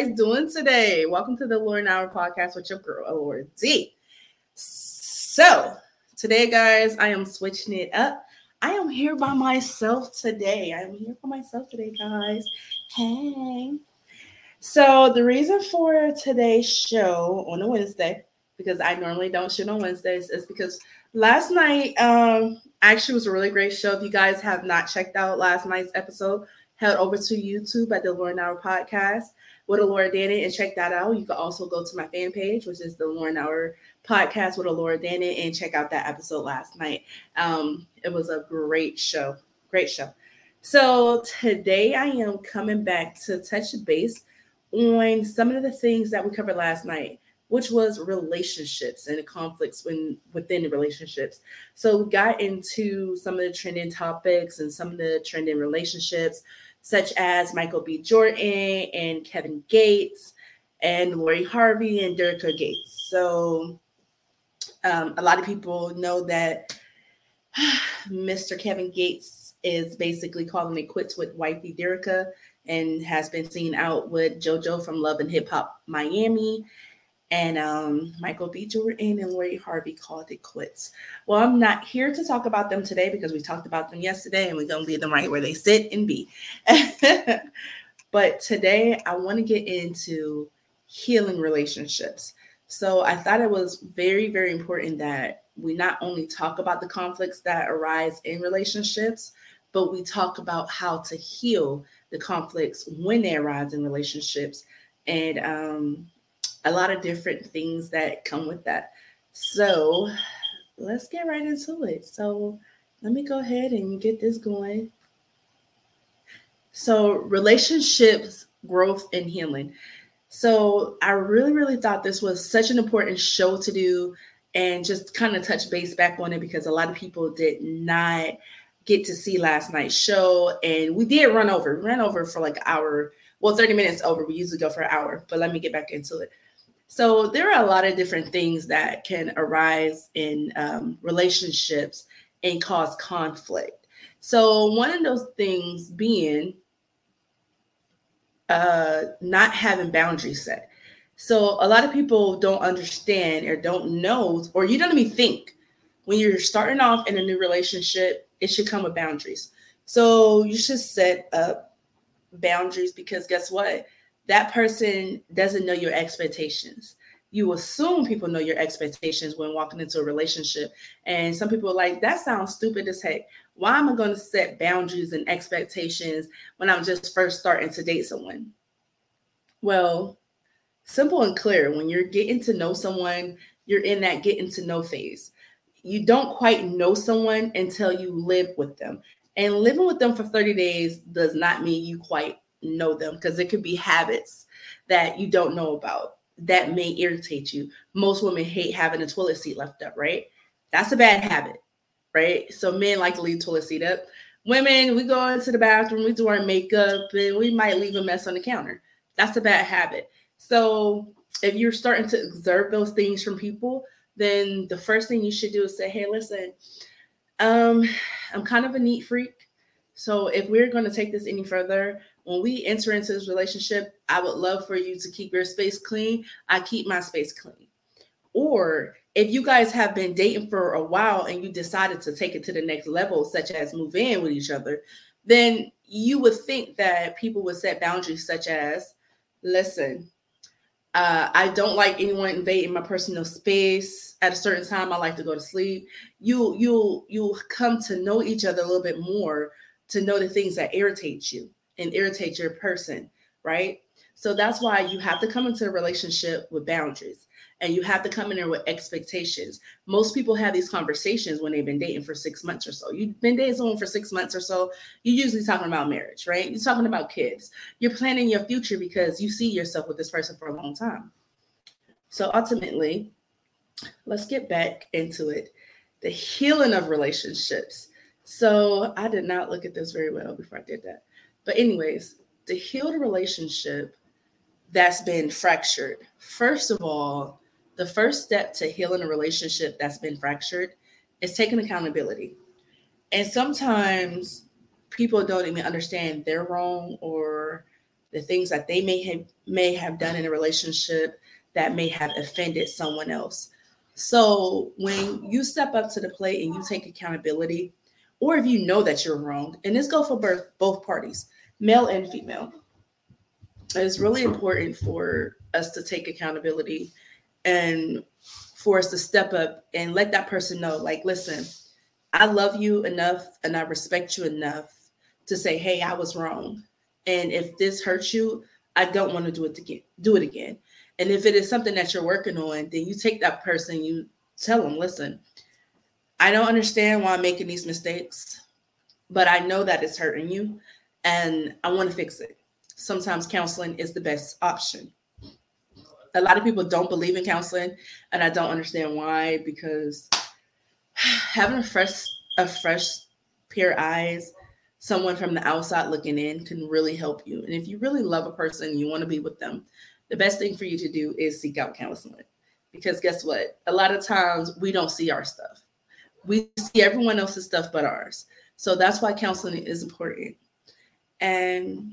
guys doing today? Welcome to the Lauren Hour Podcast with your girl, Alora D. So today, guys, I am switching it up. I am here by myself today. Guys. Hey. So the reason for today's show on a Wednesday, because I normally don't shoot on Wednesdays, is because last night actually was a really great show. If you guys have not checked out last night's episode, head over to YouTube at the Lauren Hour Podcast with Alora Danny and check that out. You can also go to my fan page, which is the Lauren Hour Podcast with Alora Danny, and check out that episode last night. It was a great show. So today I am coming back to touch base on some of the things that we covered last night, which was relationships and the conflicts within the relationships. So we got into some of the trending topics and some of the trending relationships, such as Michael B. Jordan and Kevin Gates and Lori Harvey and Derricka Gates. So a lot of people know that Mr. Kevin Gates is basically calling it quits with wifey Derricka and has been seen out with Jojo from Love and Hip Hop Miami. And Michael B. Jordan and Lori Harvey called it quits. Well, I'm not here to talk about them today because we talked about them yesterday, and we're going to leave them right where they sit and be. But today I want to get into healing relationships. So I thought it was very, very important that we not only talk about the conflicts that arise in relationships, but we talk about how to heal the conflicts when they arise in relationships. And a lot of different things that come with that. So let's get right into it. So let me go ahead and get this going. So relationships, growth, and healing. So I really, really thought this was such an important show to do and just kind of touch base back on it because a lot of people did not get to see last night's show. And we did run over. We ran over for like an hour. Well, 30 minutes over. We usually go for an hour, but let me get back into it. So there are a lot of different things that can arise in relationships and cause conflict. So one of those things being not having boundaries set. So a lot of people don't understand or don't know, or you don't even think when you're starting off in a new relationship, it should come with boundaries. So you should set up boundaries because guess what? That person doesn't know your expectations. You assume people know your expectations when walking into a relationship. And some people are like, that sounds stupid as heck. Why am I going to set boundaries and expectations when I'm just first starting to date someone? Well, simple and clear. When you're getting to know someone, you're in that getting to know phase. You don't quite know someone until you live with them. And living with them for 30 days does not mean you quite know them because it could be habits that you don't know about that may irritate you. Most women hate having a toilet seat left up, right? That's a bad habit, right? So men like to leave the toilet seat up. Women, we go into the bathroom, we do our makeup, and we might leave a mess on the counter. That's a bad habit. So if you're starting to observe those things from people, then the first thing you should do is say, hey, listen, I'm kind of a neat freak. So if we're going to take this any further, when we enter into this relationship, I would love for you to keep your space clean. I keep my space clean. Or if you guys have been dating for a while and you decided to take it to the next level, such as move in with each other, then you would think that people would set boundaries such as, listen, I don't like anyone invading my personal space. At a certain time, I like to go to sleep. You'll come to know each other a little bit more to know the things that irritate you and irritate your person, right? So that's why you have to come into a relationship with boundaries and you have to come in there with expectations. Most people have these conversations when they've been dating for 6 months or so. You've been dating someone for 6 months or so. You're usually talking about marriage, right? You're talking about kids. You're planning your future because you see yourself with this person for a long time. So ultimately, let's get back into it. The healing of relationships. So I did not look at this very well before I did that. But anyways, to heal the relationship that's been fractured. First of all, the first step to healing a relationship that's been fractured is taking accountability. And sometimes people don't even understand they're wrong or the things that they may have done in a relationship that may have offended someone else. So when you step up to the plate and you take accountability, or if you know that you're wrong, and this goes for both parties, male and female, it's really important for us to take accountability and for us to step up and let that person know, like, listen, I love you enough and I respect you enough to say, hey, I was wrong. And if this hurts you, I don't want to do it again. And if it is something that you're working on, then you take that person, you tell them, listen, I don't understand why I'm making these mistakes, but I know that it's hurting you and I want to fix it. Sometimes counseling is the best option. A lot of people don't believe in counseling, and I don't understand why, because having a fresh pair of eyes, someone from the outside looking in, can really help you. And if you really love a person, you want to be with them, the best thing for you to do is seek out counseling. Because guess what? A lot of times we don't see our stuff. We see everyone else's stuff but ours. So that's why counseling is important. And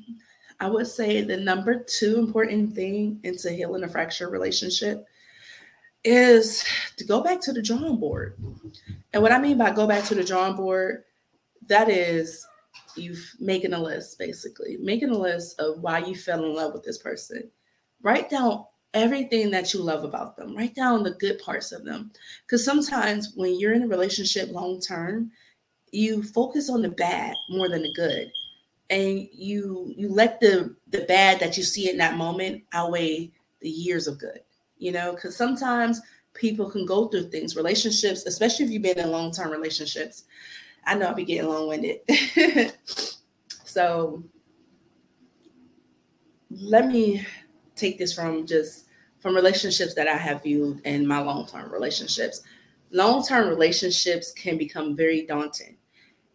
I would say the number 2 important thing into healing a fractured relationship is to go back to the drawing board. And what I mean by go back to the drawing board, that is you've making a list, basically. Making a list of why you fell in love with this person. Write down everything that you love about them. Write down the good parts of them. Because sometimes when you're in a relationship long term, you focus on the bad more than the good. And you let the bad that you see in that moment outweigh the years of good, you know, because sometimes people can go through things, relationships, especially if you've been in long-term relationships. I know I'll be getting long-winded. So let me take this from relationships that I have viewed in my long-term relationships. Long-term relationships can become very daunting.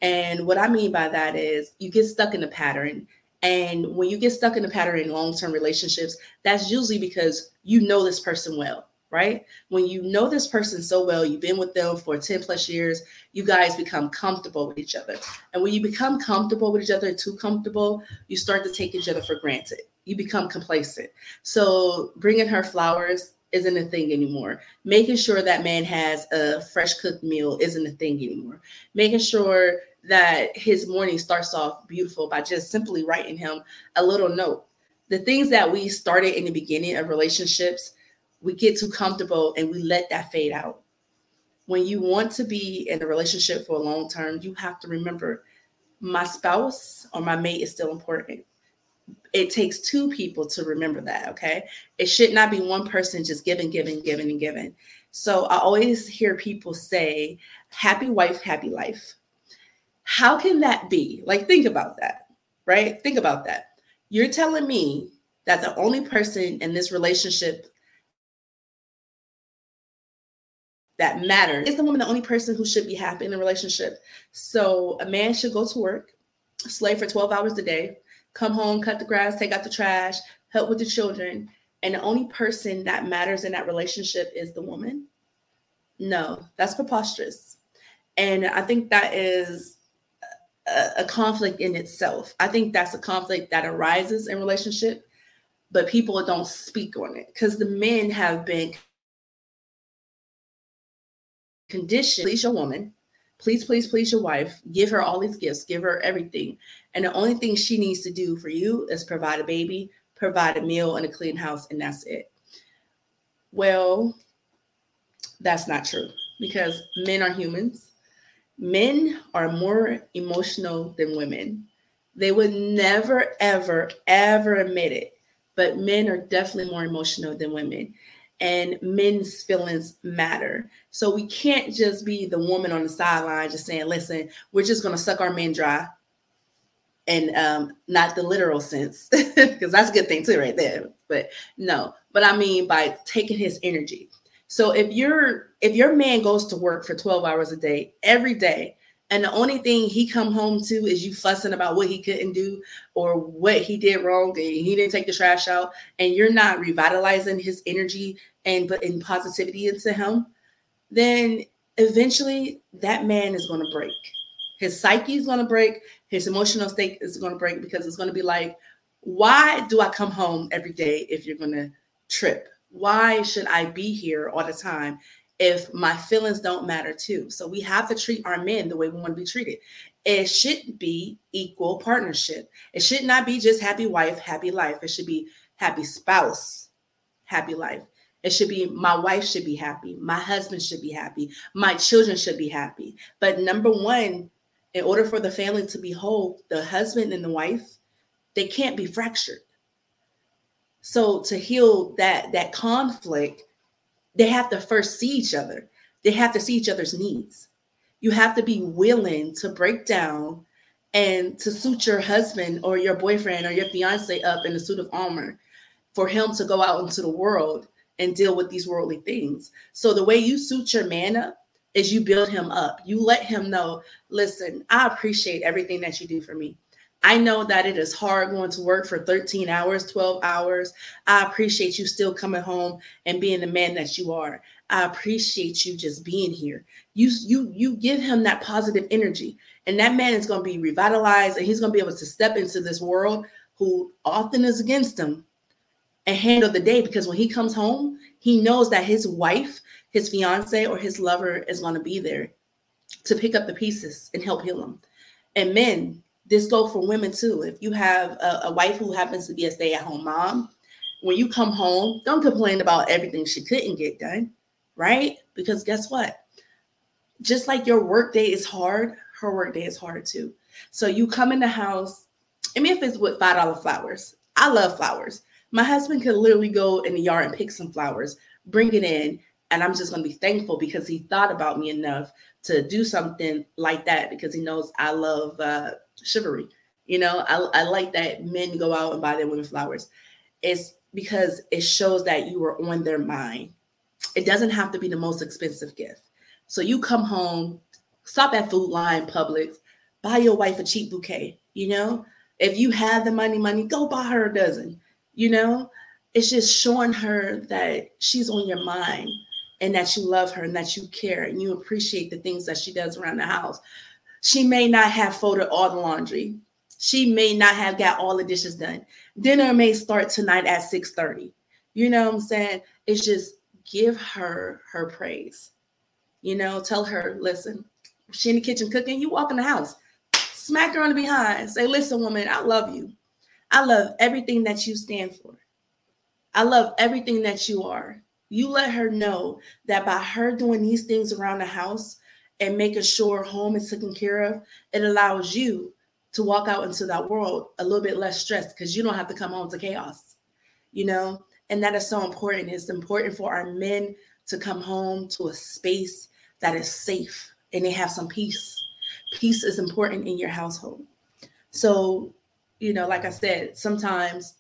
And what I mean by that is you get stuck in a pattern. And when you get stuck in a pattern in long-term relationships, that's usually because you know this person well, right? When you know this person so well, you've been with them for 10 plus years, you guys become comfortable with each other. And when you become comfortable with each other, too comfortable, you start to take each other for granted. You become complacent. So bringing her flowers isn't a thing anymore. Making sure that man has a fresh cooked meal isn't a thing anymore. Making sure that his morning starts off beautiful by just simply writing him a little note. The things that we started in the beginning of relationships, we get too comfortable and we let that fade out. When you want to be in a relationship for a long term, you have to remember, my spouse or my mate is still important. It takes 2 people to remember that, okay? It should not be one person just giving. So I always hear people say, happy wife, happy life. How can that be? Like, think about that, right? Think about that. You're telling me that the only person in this relationship that matters is the woman, the only person who should be happy in the relationship. So a man should go to work, slave for 12 hours a day, come home, cut the grass, take out the trash, help with the children. And the only person that matters in that relationship is the woman? No, that's preposterous. And I think that is a conflict in itself. I think that's a conflict that arises in relationship, but people don't speak on it because the men have been conditioned, please your woman. Please your wife. Give her all these gifts. Give her everything. And the only thing she needs to do for you is provide a baby, provide a meal, and a clean house, and that's it. Well, that's not true because men are humans. Men are more emotional than women. They would never, ever, ever admit it, but men are definitely more emotional than women. And men's feelings matter. So we can't just be the woman on the sideline just saying, listen, we're just going to suck our men dry. And not the literal sense, because that's a good thing too right there. But no, but I mean by taking his energy. So if your man goes to work for 12 hours a day, every day, and the only thing he come home to is you fussing about what he couldn't do or what he did wrong and he didn't take the trash out, and you're not revitalizing his energy and putting positivity into him, then eventually that man is going to break. His psyche is going to break. His emotional state is going to break because it's going to be like, Why do I come home every day if you're going to trip? Why should I be here all the time if my feelings don't matter too? So we have to treat our men the way we want to be treated. It should be equal partnership. It should not be just happy wife, happy life. It should be happy spouse, happy life. It should be my wife should be happy. My husband should be happy. My children should be happy. But number one, in order for the family to be whole, the husband and the wife, they can't be fractured. So to heal that conflict, they have to first see each other. They have to see each other's needs. You have to be willing to break down and to suit your husband or your boyfriend or your fiance up in a suit of armor for him to go out into the world and deal with these worldly things. So the way you suit your man up is you build him up. You let him know, listen, I appreciate everything that you do for me. I know that it is hard going to work for 13 hours, 12 hours. I appreciate you still coming home and being the man that you are. I appreciate you just being here. You give him that positive energy, and that man is going to be revitalized, and he's going to be able to step into this world who often is against him and handle the day, because when he comes home, he knows that his wife, his fiance, or his lover is going to be there to pick up the pieces and help heal him. And men, this goes for women too. If you have a wife who happens to be a stay-at-home mom, when you come home, don't complain about everything she couldn't get done, right? Because guess what? Just like your workday is hard, her workday is hard too. So you come in the house, I mean, if it's with $5 flowers, I love flowers. My husband could literally go in the yard and pick some flowers, bring it in, and I'm just going to be thankful because he thought about me enough to do something like that, because he knows I love chivalry. You know, I like that men go out and buy their women flowers. It's because it shows that you are on their mind. It doesn't have to be the most expensive gift. So you come home, stop at Food Lion, Publix, buy your wife a cheap bouquet. You know, if you have the money, go buy her a dozen. You know, it's just showing her that she's on your mind and that you love her and that you care and you appreciate the things that she does around the house. She may not have folded all the laundry. She may not have got all the dishes done. Dinner may start tonight at 6:30. You know what I'm saying? It's just give her her praise. You know, tell her, listen, she in the kitchen cooking, you walk in the house, smack her on the behind, say, listen, woman, I love you. I love everything that you stand for. I love everything that you are. You let her know that by her doing these things around the house and making sure home is taken care of, it allows you to walk out into that world a little bit less stressed because you don't have to come home to chaos, you know? And that is so important. It's important for our men to come home to a space that is safe and they have some peace. Peace is important in your household. So, you know, like I said, sometimes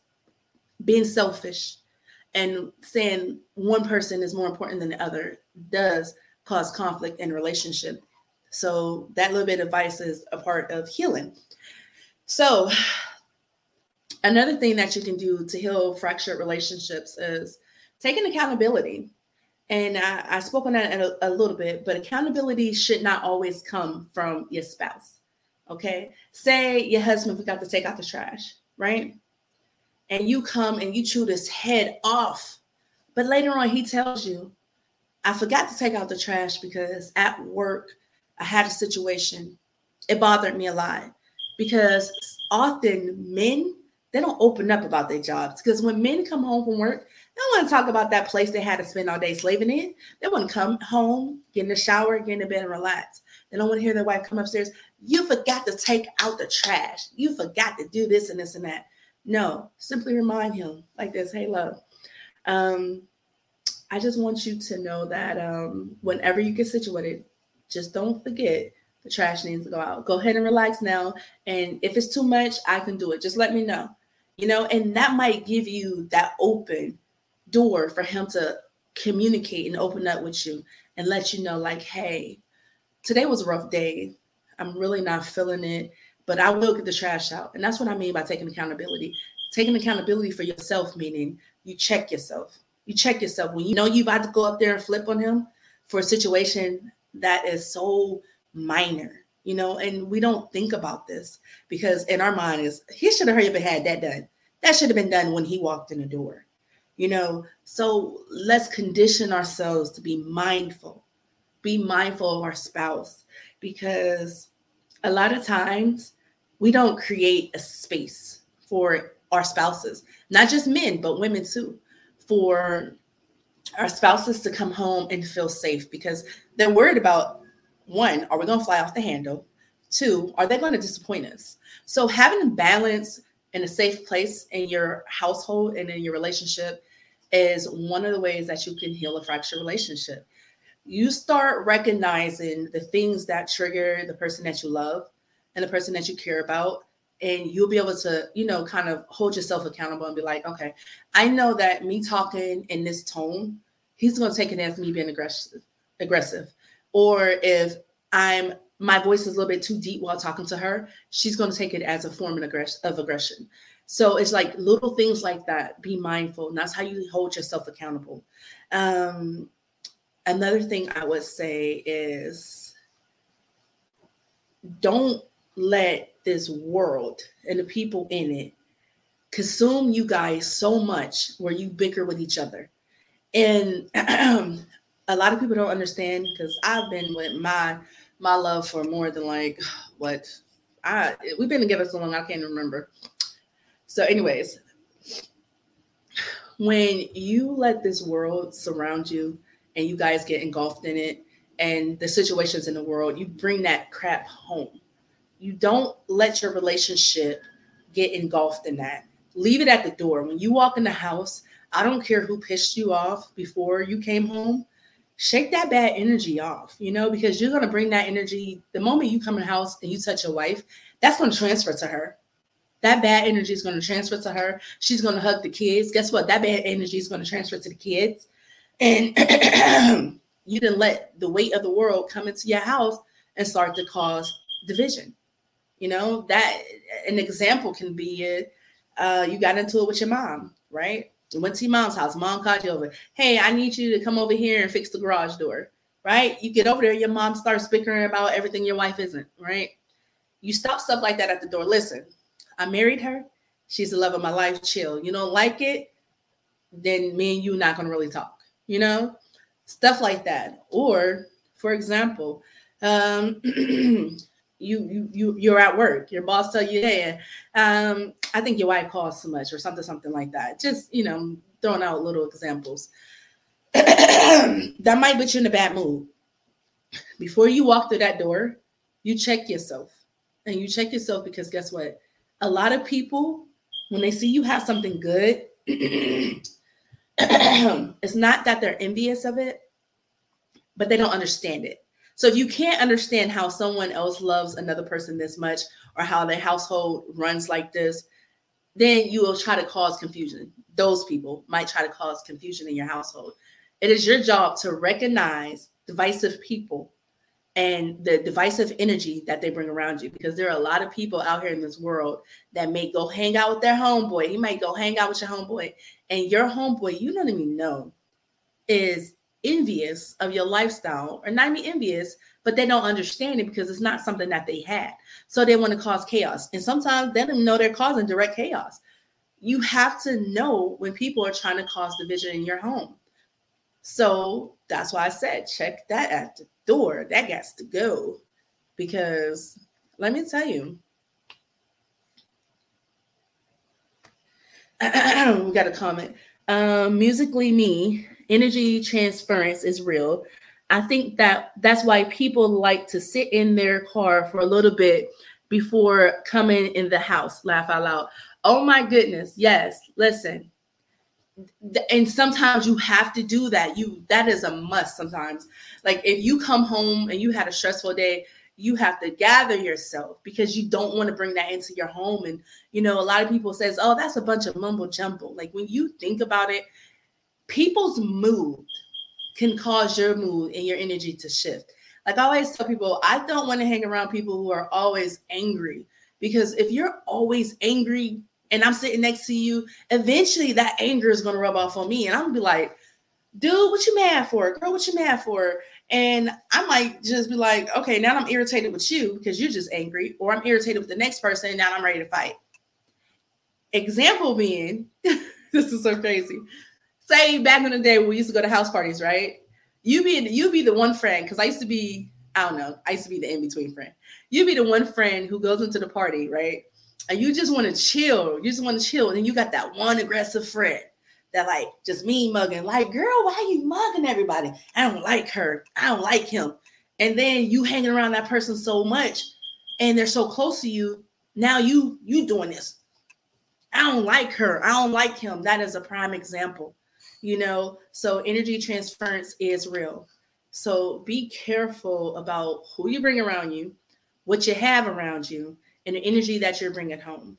being selfish and saying one person is more important than the other does cause conflict in a relationship. So that little bit of advice is a part of healing. So another thing that you can do to heal fractured relationships is taking accountability. And I spoke on that a little bit, but accountability should not always come from your spouse. Okay, say your husband forgot to take out the trash, right? And you come and you chew this head off. But later on, he tells you, I forgot to take out the trash because at work, I had a situation. It bothered me a lot because often men, they don't open up about their jobs, because when men come home from work, they don't want to talk about that place they had to spend all day slaving in. They want to come home, get in the shower, get in the bed and relax. They don't want to hear their wife come upstairs. You forgot to take out the trash. You forgot to do this and this and that. No, simply remind him like this. Hey, love, I just want you to know that whenever you get situated, just don't forget the trash needs to go out. Go ahead and relax now. And if it's too much, I can do it. Just let me know, you know, and that might give you that open door for him to communicate and open up with you and let you know, like, hey, today was a rough day. I'm really not feeling it, but I will get the trash out. And that's what I mean by taking accountability. Taking accountability for yourself, meaning you check yourself. You check yourself. When you know you're about to go up there and flip on him for a situation that is so minor, you know, and we don't think about this because in our mind is, he should have hurried up and had that done. That should have been done when he walked in the door, you know? So let's condition ourselves to be mindful of our spouse, because a lot of times we don't create a space for our spouses, not just men, but women too, for our spouses to come home and feel safe, because they're worried about, one, are we going to fly off the handle? Two, are they going to disappoint us? So having balance in a safe place in your household and in your relationship is one of the ways that you can heal a fractured relationship. You start recognizing the things that trigger the person that you love and the person that you care about, and you'll be able to, you know, kind of hold yourself accountable and be like, okay, I know that me talking in this tone, he's going to take it as me being aggressive. Or if my voice is a little bit too deep while talking to her, she's going to take it as a form of aggression. So it's like little things like that. Be mindful. And that's how you hold yourself accountable. Another thing I would say is don't let this world and the people in it consume you guys so much where you bicker with each other. And a lot of people don't understand, because I've been with my love for more than we've been together so long, I can't remember. So anyways, when you let this world surround you and you guys get engulfed in it and the situations in the world, you bring that crap home. You don't let your relationship get engulfed in that. Leave it at the door. When you walk in the house, I don't care who pissed you off before you came home. Shake that bad energy off, you know, because you're going to bring that energy. The moment you come in the house and you touch your wife, that's going to transfer to her. That bad energy is going to transfer to her. She's going to hug the kids. Guess what? That bad energy is going to transfer to the kids. And you didn't let the weight of the world come into your house and start to cause division. You know, that an example can be you got into it with your mom, right? You went to your mom's house. Mom called you over. Hey, I need you to come over here and fix the garage door, right? You get over there. Your mom starts bickering about everything your wife isn't, right? You stop stuff like that at the door. Listen, I married her. She's the love of my life. Chill. You don't like it, then me and you not going to really talk, you know? Stuff like that. Or, for example, You're at work. Your boss tell you, hey, I think your wife calls so much, or something like that. Just, you know, throwing out little examples. That might put you in a bad mood. Before you walk through that door, you check yourself. And you check yourself because guess what? A lot of people, when they see you have something good, it's not that they're envious of it, but they don't understand it. So if you can't understand how someone else loves another person this much, or how their household runs like this, then you will try to cause confusion. Those people might try to cause confusion in your household. It is your job to recognize divisive people and the divisive energy that they bring around you, because there are a lot of people out here in this world that may go hang out with their homeboy. You might go hang out with your homeboy, and your homeboy, you don't even know, is envious of your lifestyle, or not even envious, but they don't understand it because it's not something that they had. So they want to cause chaos. And sometimes they don't know they're causing direct chaos. You have to know when people are trying to cause division in your home. So that's why I said, check that at the door. That has to go, because let me tell you, we got a comment. Musically Me, energy transference is real. I think that's why people like to sit in their car for a little bit before coming in the house. Laugh out loud. Oh my goodness. Yes. Listen. And sometimes you have to do that. That is a must sometimes. Like if you come home and you had a stressful day, you have to gather yourself, because you don't want to bring that into your home. And, you know, a lot of people says, oh, that's a bunch of mumbo jumbo. Like when you think about it, people's mood can cause your mood and your energy to shift. Like I always tell people, I don't want to hang around people who are always angry, because if you're always angry and I'm sitting next to you, eventually that anger is going to rub off on me. And I'm going to be like, dude, what you mad for? Girl, what you mad for? And I might just be like, okay, now I'm irritated with you because you're just angry, or I'm irritated with the next person and now I'm ready to fight. Example being, this is so crazy. Say back in the day, we used to go to house parties, right? You be the one friend, because I used to be the in-between friend. You be the one friend who goes into the party, right? And you just want to chill. And then you got that one aggressive friend that like just mean mugging. Like, girl, why are you mugging everybody? I don't like her. I don't like him. And then you hanging around that person so much and they're so close to you. Now you doing this. I don't like her. I don't like him. That is a prime example, you know? So energy transference is real. So be careful about who you bring around you, what you have around you, and the energy that you're bringing home.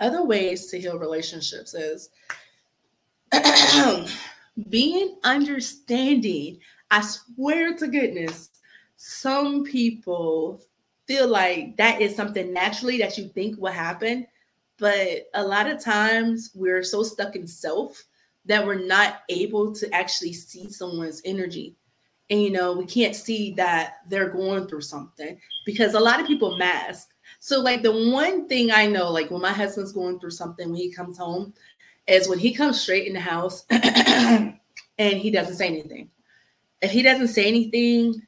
Other ways to heal relationships is being understanding. I swear to goodness, some people feel like that is something naturally that you think will happen. But a lot of times we're so stuck in self that we're not able to actually see someone's energy. And, you know, we can't see that they're going through something because a lot of people mask. So like the one thing I know, like when my husband's going through something, when he comes home, is when he comes straight in the house and he doesn't say anything. If he doesn't say anything,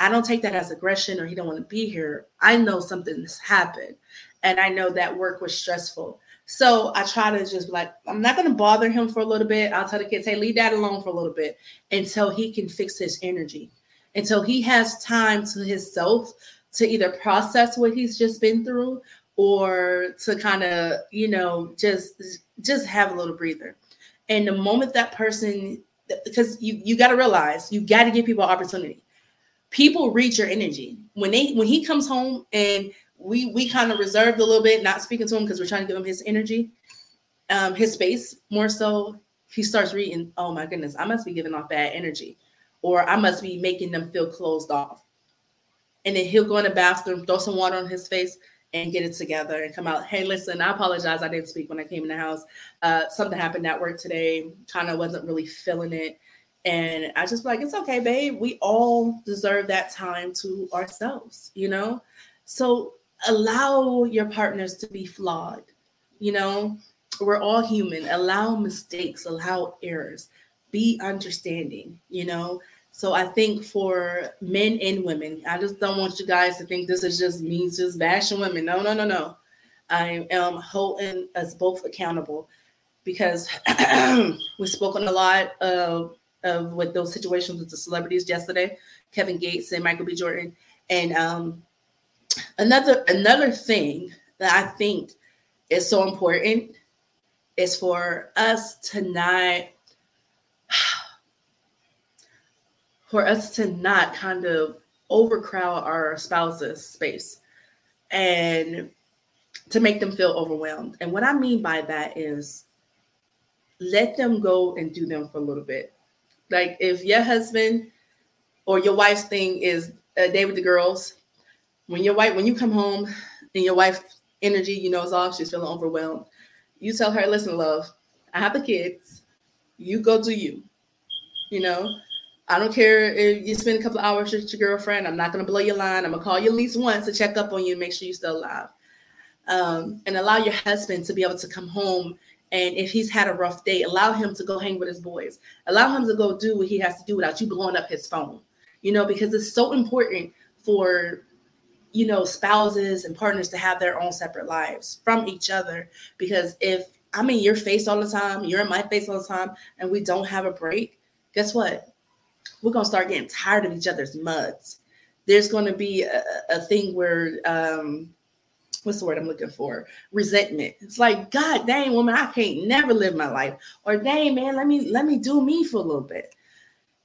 I don't take that as aggression or he don't want to be here. I know something's happened and I know that work was stressful. So I try to just be like, I'm not going to bother him for a little bit. I'll tell the kids, hey, leave that alone for a little bit until he can fix his energy, until he has time to himself to either process what he's just been through or to kind of, you know, just have a little breather. And the moment that person, because you got to realize, you got to give people opportunity. People read your energy. When he comes home and we kind of reserved a little bit, not speaking to him because we're trying to give him his energy, his space more so. He starts reading, oh my goodness, I must be giving off bad energy or I must be making them feel closed off. And then he'll go in the bathroom, throw some water on his face and get it together and come out. Hey, listen, I apologize. I didn't speak when I came in the house. Something happened at work today. Kind of wasn't really feeling it. And I just be like, it's okay, babe. We all deserve that time to ourselves, you know? So allow your partners to be flawed. You know, we're all human. Allow mistakes, allow errors, be understanding, you know? So I think for men and women, I just don't want you guys to think this is just me just bashing women. No. I am holding us both accountable because we've spoken a lot of with those situations with the celebrities yesterday, Kevin Gates and Michael B. Jordan. And another thing that I think is so important is for us to not kind of overcrowd our spouse's space and to make them feel overwhelmed. And what I mean by that is let them go and do them for a little bit. Like if your husband or your wife's thing is a day with the girls, when you come home and your wife's energy, you know, is off, she's feeling overwhelmed. You tell her, listen, love, I have the kids. You go do you, you know? I don't care if you spend a couple of hours with your girlfriend. I'm not going to blow your line. I'm going to call you at least once to check up on you and make sure you're still alive. And allow your husband to be able to come home. And if he's had a rough day, allow him to go hang with his boys. Allow him to go do what he has to do without you blowing up his phone. You know, because it's so important for, you know, spouses and partners to have their own separate lives from each other. Because if I'm in your face all the time, you're in my face all the time, and we don't have a break, guess what? We're going to start getting tired of each other's muds. There's going to be a thing where, what's the word I'm looking for? Resentment. It's like, God dang, woman, I can't never live my life. Or dang, man, let me do me for a little bit.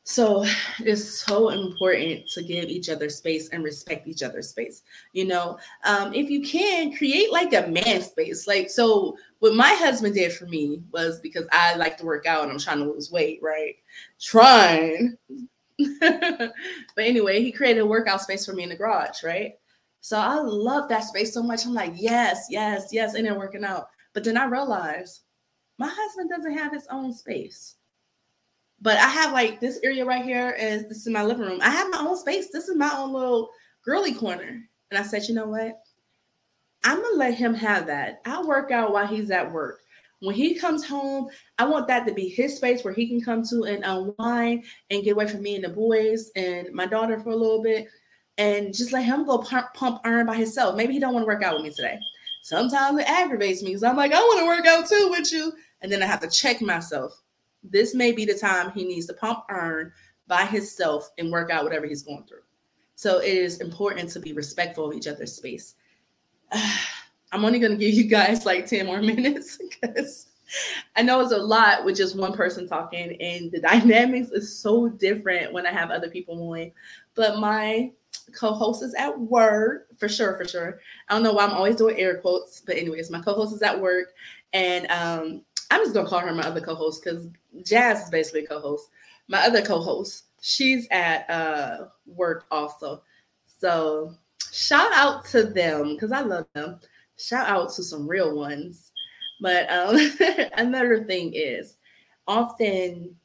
So it's so important to give each other space and respect each other's space. You know, if you can create like a man space, like, so what my husband did for me was, because I like to work out and I'm trying to lose weight, right? Trying. But anyway, he created a workout space for me in the garage, right? So I love that space so much. I'm like, yes. And then working out. But then I realized my husband doesn't have his own space. But I have like this area right here, and this is my living room. I have my own space. This is my own little girly corner. And I said, you know what? I'm going to let him have that. I'll work out while he's at work. When he comes home, I want that to be his space where he can come to and unwind and get away from me and the boys and my daughter for a little bit, and just let him go pump iron by himself. Maybe he don't want to work out with me today. Sometimes it aggravates me because I'm like, I want to work out too with you. And then I have to check myself. This may be the time he needs to pump iron by himself and work out whatever he's going through. So it is important to be respectful of each other's space. I'm only going to give you guys like 10 more minutes because I know it's a lot with just one person talking, and the dynamics is so different when I have other people on. But my co-host is at work for sure. I don't know why I'm always doing air quotes, but anyways, my co-host is at work, and I'm just going to call her my other co-host because Jazz is basically a co-host. My other co-host, she's at work also. So shout out to them because I love them. Shout out to some real ones. But another thing is, often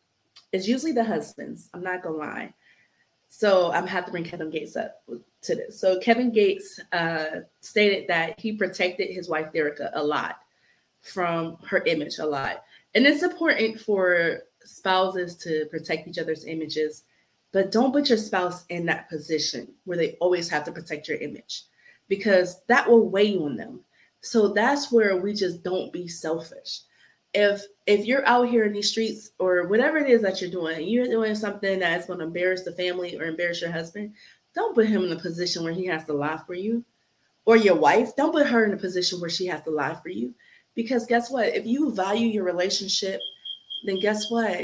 it's usually the husbands. I'm not going to lie. So I'm have to bring Kevin Gates up to this. So Kevin Gates stated that he protected his wife, Derricka, a lot from her image a lot. And it's important for spouses to protect each other's images, but don't put your spouse in that position where they always have to protect your image, because that will weigh on them. So that's where we just don't be selfish. If you're out here in these streets or whatever it is that you're doing something that's going to embarrass the family or embarrass your husband, don't put him in a position where he has to lie for you. Or your wife, don't put her in a position where she has to lie for you. Because guess what? If you value your relationship, then guess what?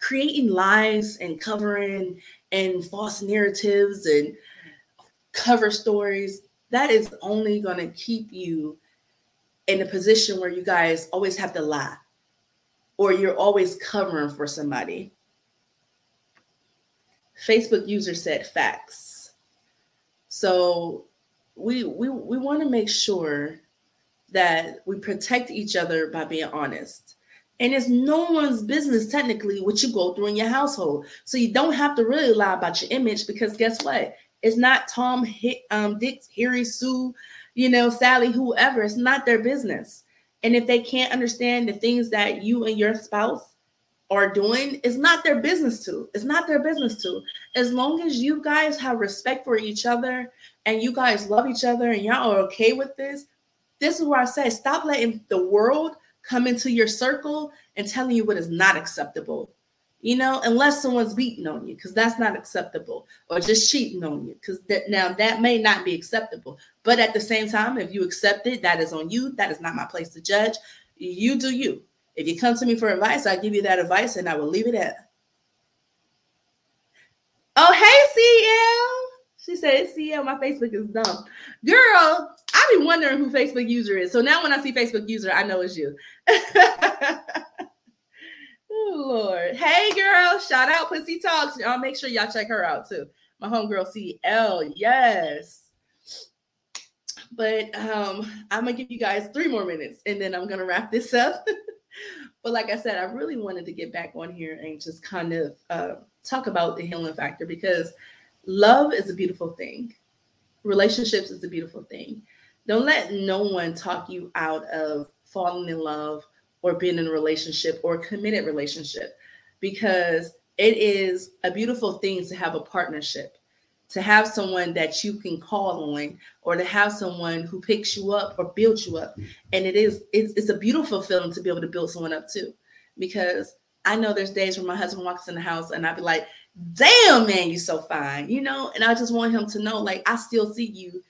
Creating lies and covering and false narratives and cover stories, that is only going to keep you in a position where you guys always have to lie or you're always covering for somebody. Facebook user said facts. So we want to make sure that we protect each other by being honest. And it's no one's business technically what you go through in your household. So you don't have to really lie about your image, because guess what? It's not Tom, Dick, Harry, Sue, Sally, whoever. It's not their business. And if they can't understand the things that you and your spouse are doing, it's not their business to. As long as you guys have respect for each other and you guys love each other and y'all are okay with this, this is where I say stop letting the world come into your circle and telling you what is not acceptable, unless someone's beating on you, because that's not acceptable, or just cheating on you, because now that may not be acceptable. But at the same time, if you accept it, that is on you. That is not my place to judge. You do you. If you come to me for advice, I'll give you that advice, and I will leave it at. Oh, hey, CL. She said, CL, my Facebook is dumb. Girl, I be wondering who Facebook user is. So now when I see Facebook user, I know it's you. Oh, Lord. Hey, girl. Shout out Pussy Talks. Y'all make sure y'all check her out, too. My homegirl, CL. Yes. But I'm going to give you guys 3 more minutes, and then I'm going to wrap this up. But like I said, I really wanted to get back on here and just kind of talk about the healing factor, because love is a beautiful thing. Relationships is a beautiful thing. Don't let no one talk you out of falling in love or being in a relationship or a committed relationship, because it is a beautiful thing to have a partnership, to have someone that you can call on, or to have someone who picks you up or builds you up. And it's a beautiful feeling to be able to build someone up too, because I know there's days when my husband walks in the house and I'd be like, damn, man, you're so fine, and I just want him to know, like, I still see you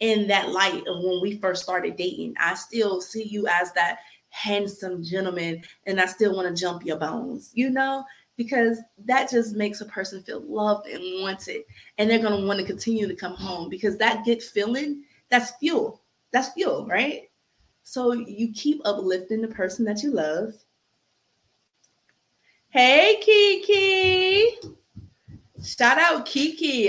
in that light of when we first started dating. I still see you as that handsome gentleman, and I still want to jump your bones, because that just makes a person feel loved and wanted, and they're going to want to continue to come home, because that good feeling, that's fuel, right? So you keep uplifting the person that you love. Hey, Kiki. Shout out Kiki.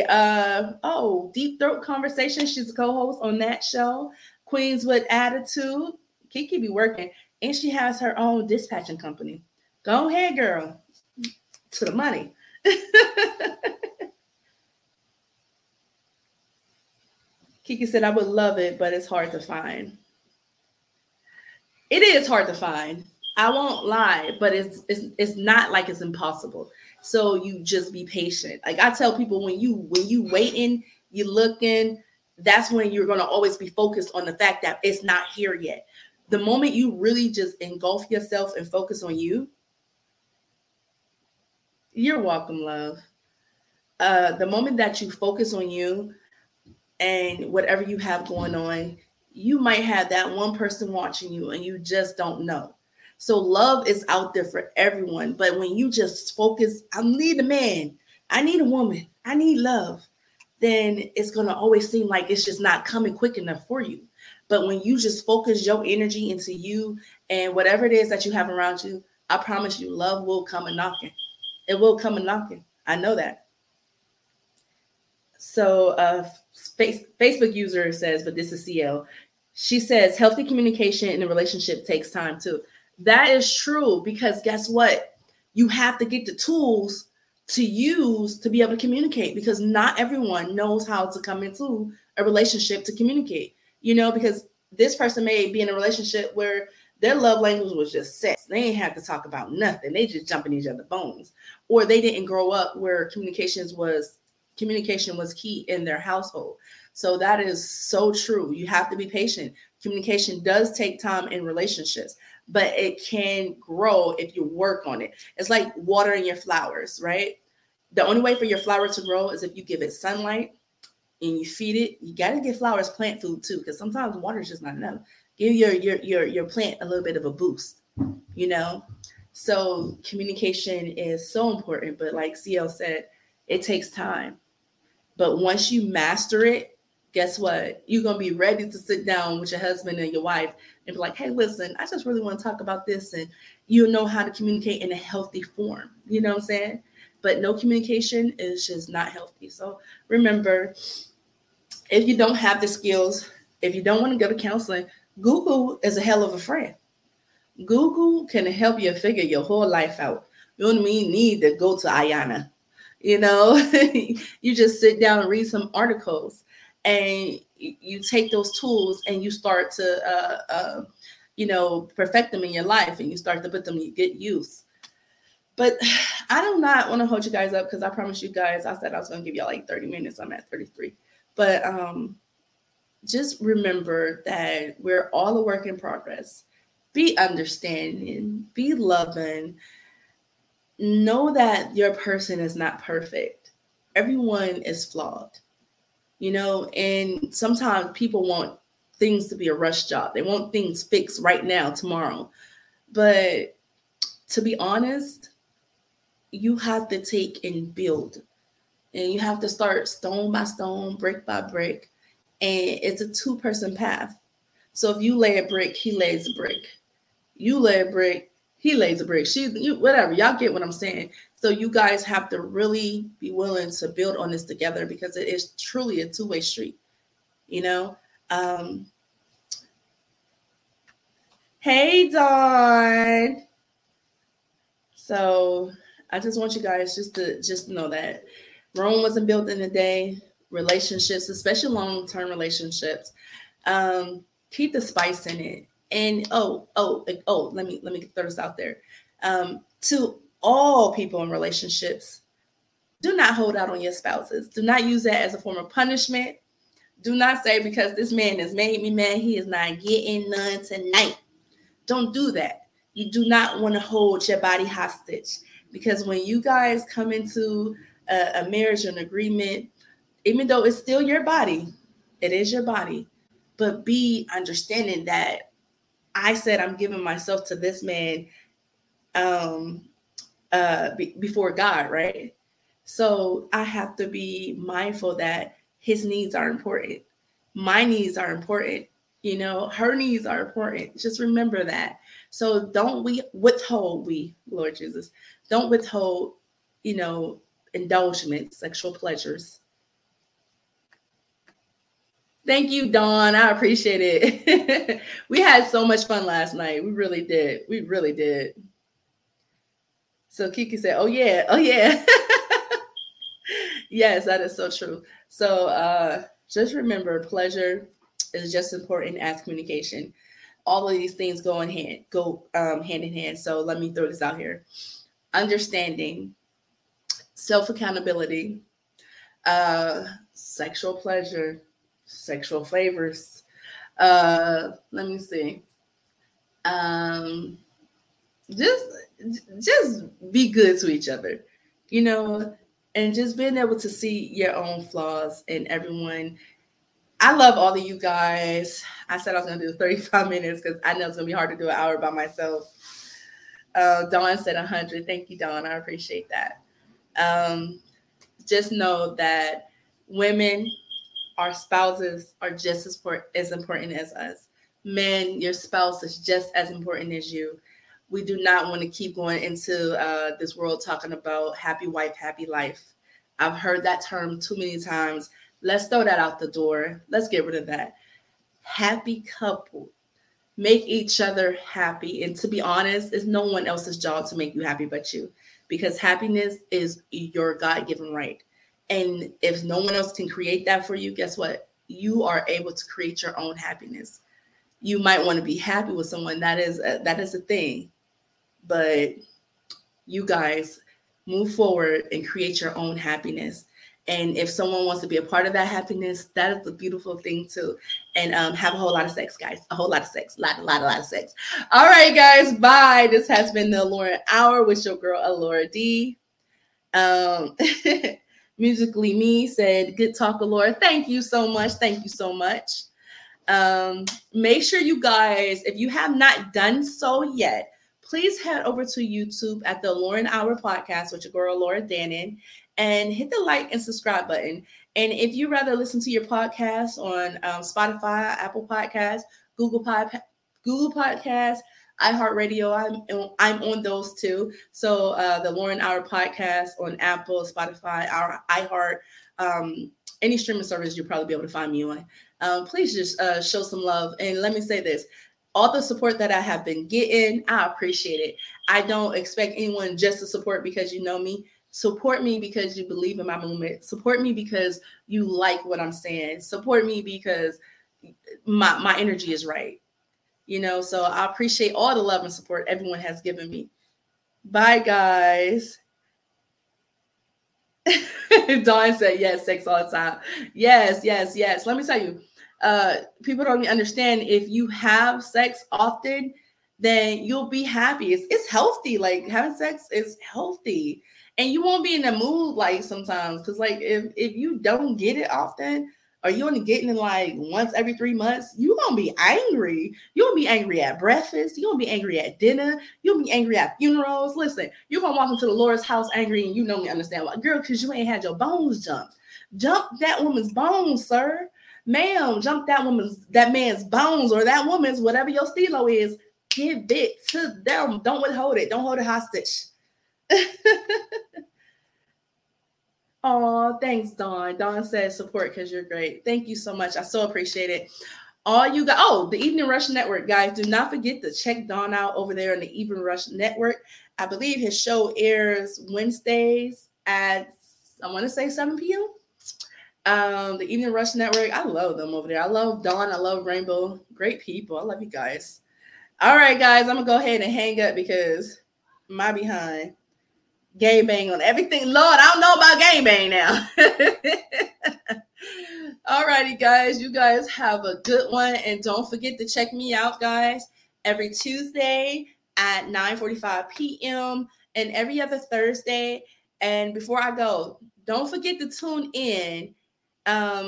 Deep Throat Conversation. She's a co-host on that show. Queens with Attitude. Kiki be working. And she has her own dispatching company. Go ahead, girl. To the money. Kiki said, I would love it, but it's hard to find. It is hard to find. I won't lie, but it's not like it's impossible. So you just be patient. Like I tell people, when you waiting, you looking, that's when you're going to always be focused on the fact that it's not here yet. The moment you really just engulf yourself and focus on you, you're welcome, love. The moment that you focus on you and whatever you have going on, you might have that one person watching you and you just don't know. So love is out there for everyone. But when you just focus, I need a man, I need a woman, I need love, then it's going to always seem like it's just not coming quick enough for you. But when you just focus your energy into you and whatever it is that you have around you, I promise you, love will come and knocking. It will come and knocking. I know that. So Facebook user says, but this is CL. She says, healthy communication in a relationship takes time too. That is true, because guess what? You have to get the tools to use to be able to communicate, because not everyone knows how to come into a relationship to communicate, you know, because this person may be in a relationship where their love language was just sex. They ain't have to talk about nothing. They just jumping each other's bones, or they didn't grow up where communication was key in their household. So that is so true. You have to be patient. Communication does take time in relationships, but it can grow if you work on it. It's like watering your flowers, right? The only way for your flower to grow is if you give it sunlight and you feed it. You got to give flowers plant food too, because sometimes water is just not enough. Give your plant a little bit of a boost, you know? So communication is so important, but like CL said, it takes time. But once you master it, guess what? You're going to be ready to sit down with your husband and your wife and be like, hey, listen, I just really want to talk about this. And you'll know how to communicate in a healthy form. You know what I'm saying? But no communication is just not healthy. So remember, if you don't have the skills, if you don't want to go to counseling, Google is a hell of a friend. Google can help you figure your whole life out. You don't need to go to Ayana. You know, you just sit down and read some articles, and you take those tools and you start to, you know, perfect them in your life, and you start to put them, you get use. But I do not want to hold you guys up, because I promise you guys, I said I was going to give y'all like 30 minutes. I'm at 33. But just remember that we're all a work in progress. Be understanding, be loving. Know that your person is not perfect. Everyone is flawed. You know, and sometimes people want things to be a rush job. They want things fixed right now, tomorrow. But to be honest, you have to take and build. And you have to start stone by stone, brick by brick. And it's a two-person path. So if you lay a brick, he lays a brick. You lay a brick, he lays a brick. Whatever. Y'all get what I'm saying. So you guys have to really be willing to build on this together, because it is truly a two-way street, you know? Hey, Dawn. So I just want you guys just to know that Rome wasn't built in a day. Relationships, especially long-term relationships, keep the spice in it. And let me throw this out there. To all people in relationships, do not hold out on your spouses. Do not use that as a form of punishment. Do not say, because this man has made me mad, he is not getting none tonight. Don't do that. You do not want to hold your body hostage, because when you guys come into a marriage or an agreement, even though it's still your body, it is your body, but be understanding that I said I'm giving myself to this man before God, right? So I have to be mindful that his needs are important. My needs are important. You know, her needs are important. Just remember that. So don't Lord Jesus, don't withhold, you know, indulgence, sexual pleasures. Thank you, Dawn. I appreciate it. We had so much fun last night. We really did. We really did. So Kiki said, oh, yeah. Oh, yeah. Yes, that is so true. So just remember, pleasure is just as important as communication. All of these things go hand in hand. So let me throw this out here. Understanding, self-accountability, sexual pleasure, sexual favors. Let me see. Just be good to each other, you know, and just being able to see your own flaws in everyone. I love all of you guys. I said I was going to do 35 minutes because I know it's going to be hard to do an hour by myself. Dawn said 100. Thank you, Dawn. I appreciate that. Just know that women, our spouses, are just as important as us. Men, your spouse is just as important as you. We do not want to keep going into this world talking about happy wife, happy life. I've heard that term too many times. Let's throw that out the door. Let's get rid of that. Happy couple. Make each other happy. And to be honest, it's no one else's job to make you happy but you, because happiness is your God-given right. And if no one else can create that for you, guess what? You are able to create your own happiness. You might want to be happy with someone. That is a thing. But you guys move forward and create your own happiness. And if someone wants to be a part of that happiness, that is a beautiful thing too. And have a whole lot of sex, guys. A whole lot of sex. A lot of sex. All right, guys. Bye. This has been the Lauren Hour with your girl, Alora D. Musically Me said, good talk, Alora. Thank you so much. Thank you so much. Make sure you guys, if you have not done so yet, please head over to YouTube at the Lauren Hour Podcast with your girl, Alora Danny, and hit the like and subscribe button. And if you rather listen to your podcast on Spotify, Apple Podcasts, Google Podcasts, iHeartRadio, I'm on those too. So the Lauren Hour Podcast on Apple, Spotify, our iHeart, any streaming service you'll probably be able to find me on. Please just show some love. And let me say this. All the support that I have been getting, I appreciate it. I don't expect anyone just to support because you know me. Support me because you believe in my movement. Support me because you like what I'm saying. Support me because my energy is right. You know, so I appreciate all the love and support everyone has given me. Bye, guys. Dawn said, yes, sex all the time. Yes, yes, yes. Let me tell you. People don't understand, if you have sex often, then you'll be happy. It's healthy. Like, having sex is healthy, and you won't be in the mood like sometimes. Because like if you don't get it often, or you only getting it like once every 3 months, you're gonna be angry. You'll be angry at breakfast. You'll be angry at dinner. You'll be angry at funerals. Listen, you're gonna walk into the Lord's house angry, and you don't understand why, girl, because you ain't had your bones jumped. Jump that woman's bones, sir. Ma'am, jump that man's bones, or that woman's, whatever your stilo is. Give it to them. Don't withhold it. Don't hold it hostage. Oh, thanks, Dawn. Dawn says support because you're great. Thank you so much. I so appreciate it. All you guys. Oh, the Evening Rush Network, guys. Do not forget to check Dawn out over there on the Evening Rush Network. I believe his show airs Wednesdays at, I want to say 7 p.m. The Evening Rush Network. I love them over there. I love Dawn. I love Rainbow. Great people. I love you guys. All right, guys. I'm going to go ahead and hang up because my behind game bang on everything. Lord, I don't know about game bang now. All righty, guys. You guys have a good one. And don't forget to check me out, guys, every Tuesday at 9:45 p.m. and every other Thursday. And before I go, don't forget to tune in.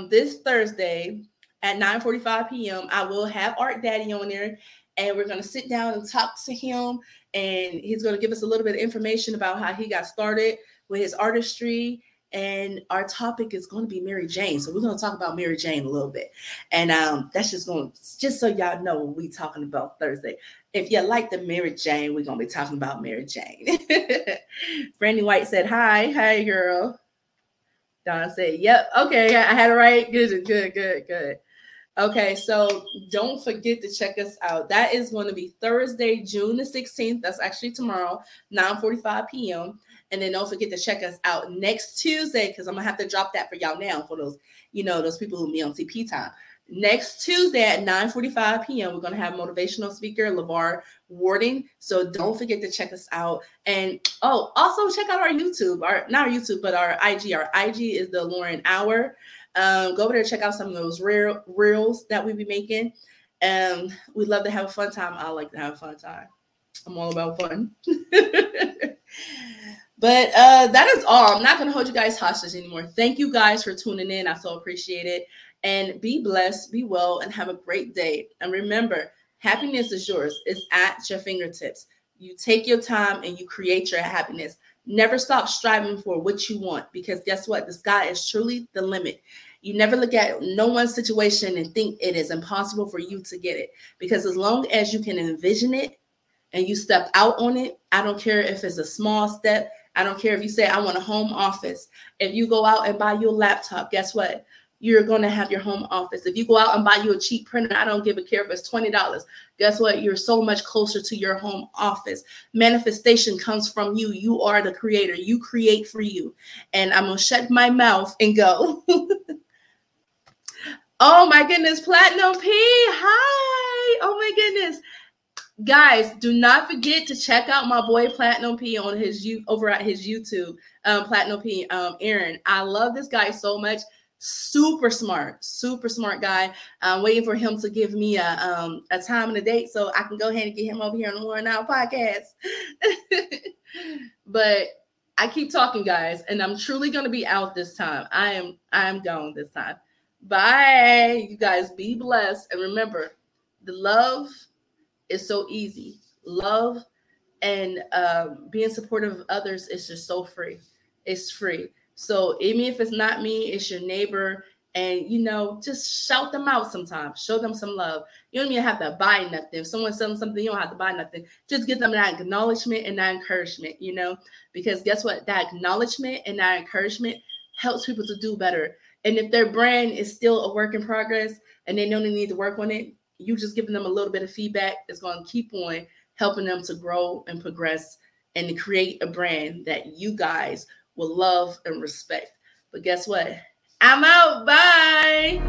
This Thursday at 9:45 p.m. I will have Art Daddy on there, and we're going to sit down and talk to him, and he's going to give us a little bit of information about how he got started with his artistry, and our topic is going to be Mary Jane. So we're going to talk about Mary Jane a little bit, and that's just so y'all know what we're talking about Thursday. If you like the Mary Jane, we're going to be talking about Mary Jane. Brandy White said, hi. Hi, girl. Don said, yep. Okay, I had it right. Good. Okay, so don't forget to check us out. That is going to be Thursday, June the 16th. That's actually tomorrow, 9:45 p.m. And then also get to check us out next Tuesday, because I'm going to have to drop that for y'all now for those, you know, those people who meet on CP time. Next Tuesday at 9:45 p.m., we're going to have motivational speaker LeVar Warding. So don't forget to check us out. And, also check out our YouTube. Not our YouTube, but our IG. Our IG is the Lauren Hour. Go over there and check out some of those reels that we be making. We'd love to have a fun time. I like to have a fun time. I'm all about fun. But that is all. I'm not going to hold you guys hostage anymore. Thank you guys for tuning in. I so appreciate it. And be blessed, be well, and have a great day. And remember, happiness is yours. It's at your fingertips. You take your time and you create your happiness. Never stop striving for what you want, because guess what? The sky is truly the limit. You never look at no one's situation and think it is impossible for you to get it, because as long as you can envision it and you step out on it, I don't care if it's a small step. I don't care if you say, I want a home office. If you go out and buy your laptop, guess what? You're going to have your home office. If you go out and buy you a cheap printer, I don't give a care if it's $20. Guess what? You're so much closer to your home office. Manifestation comes from you. You are the creator. You create for you. And I'm going to shut my mouth and go. Oh, my goodness. Platinum P. Hi. Oh, my goodness. Guys, do not forget to check out my boy Platinum P on his over at his YouTube. Platinum P, Aaron. I love this guy so much. Super smart guy. I'm waiting for him to give me a time and a date so I can go ahead and get him over here on the Lauren Hour Podcast. But I keep talking, guys, and I'm truly going to be out this time. I am gone this time. Bye. You guys be blessed. And remember, the love is so easy. Love and being supportive of others is just so free. It's free. So even if it's not me, it's your neighbor. And, you know, just shout them out sometimes. Show them some love. You don't even have to buy nothing. If someone's selling something, you don't have to buy nothing. Just give them that acknowledgement and that encouragement, you know, because guess what? That acknowledgement and that encouragement helps people to do better. And if their brand is still a work in progress and they know they need to work on it, you just giving them a little bit of feedback is going to keep on helping them to grow and progress and to create a brand that you guys with love and respect. But guess what? I'm out. Bye.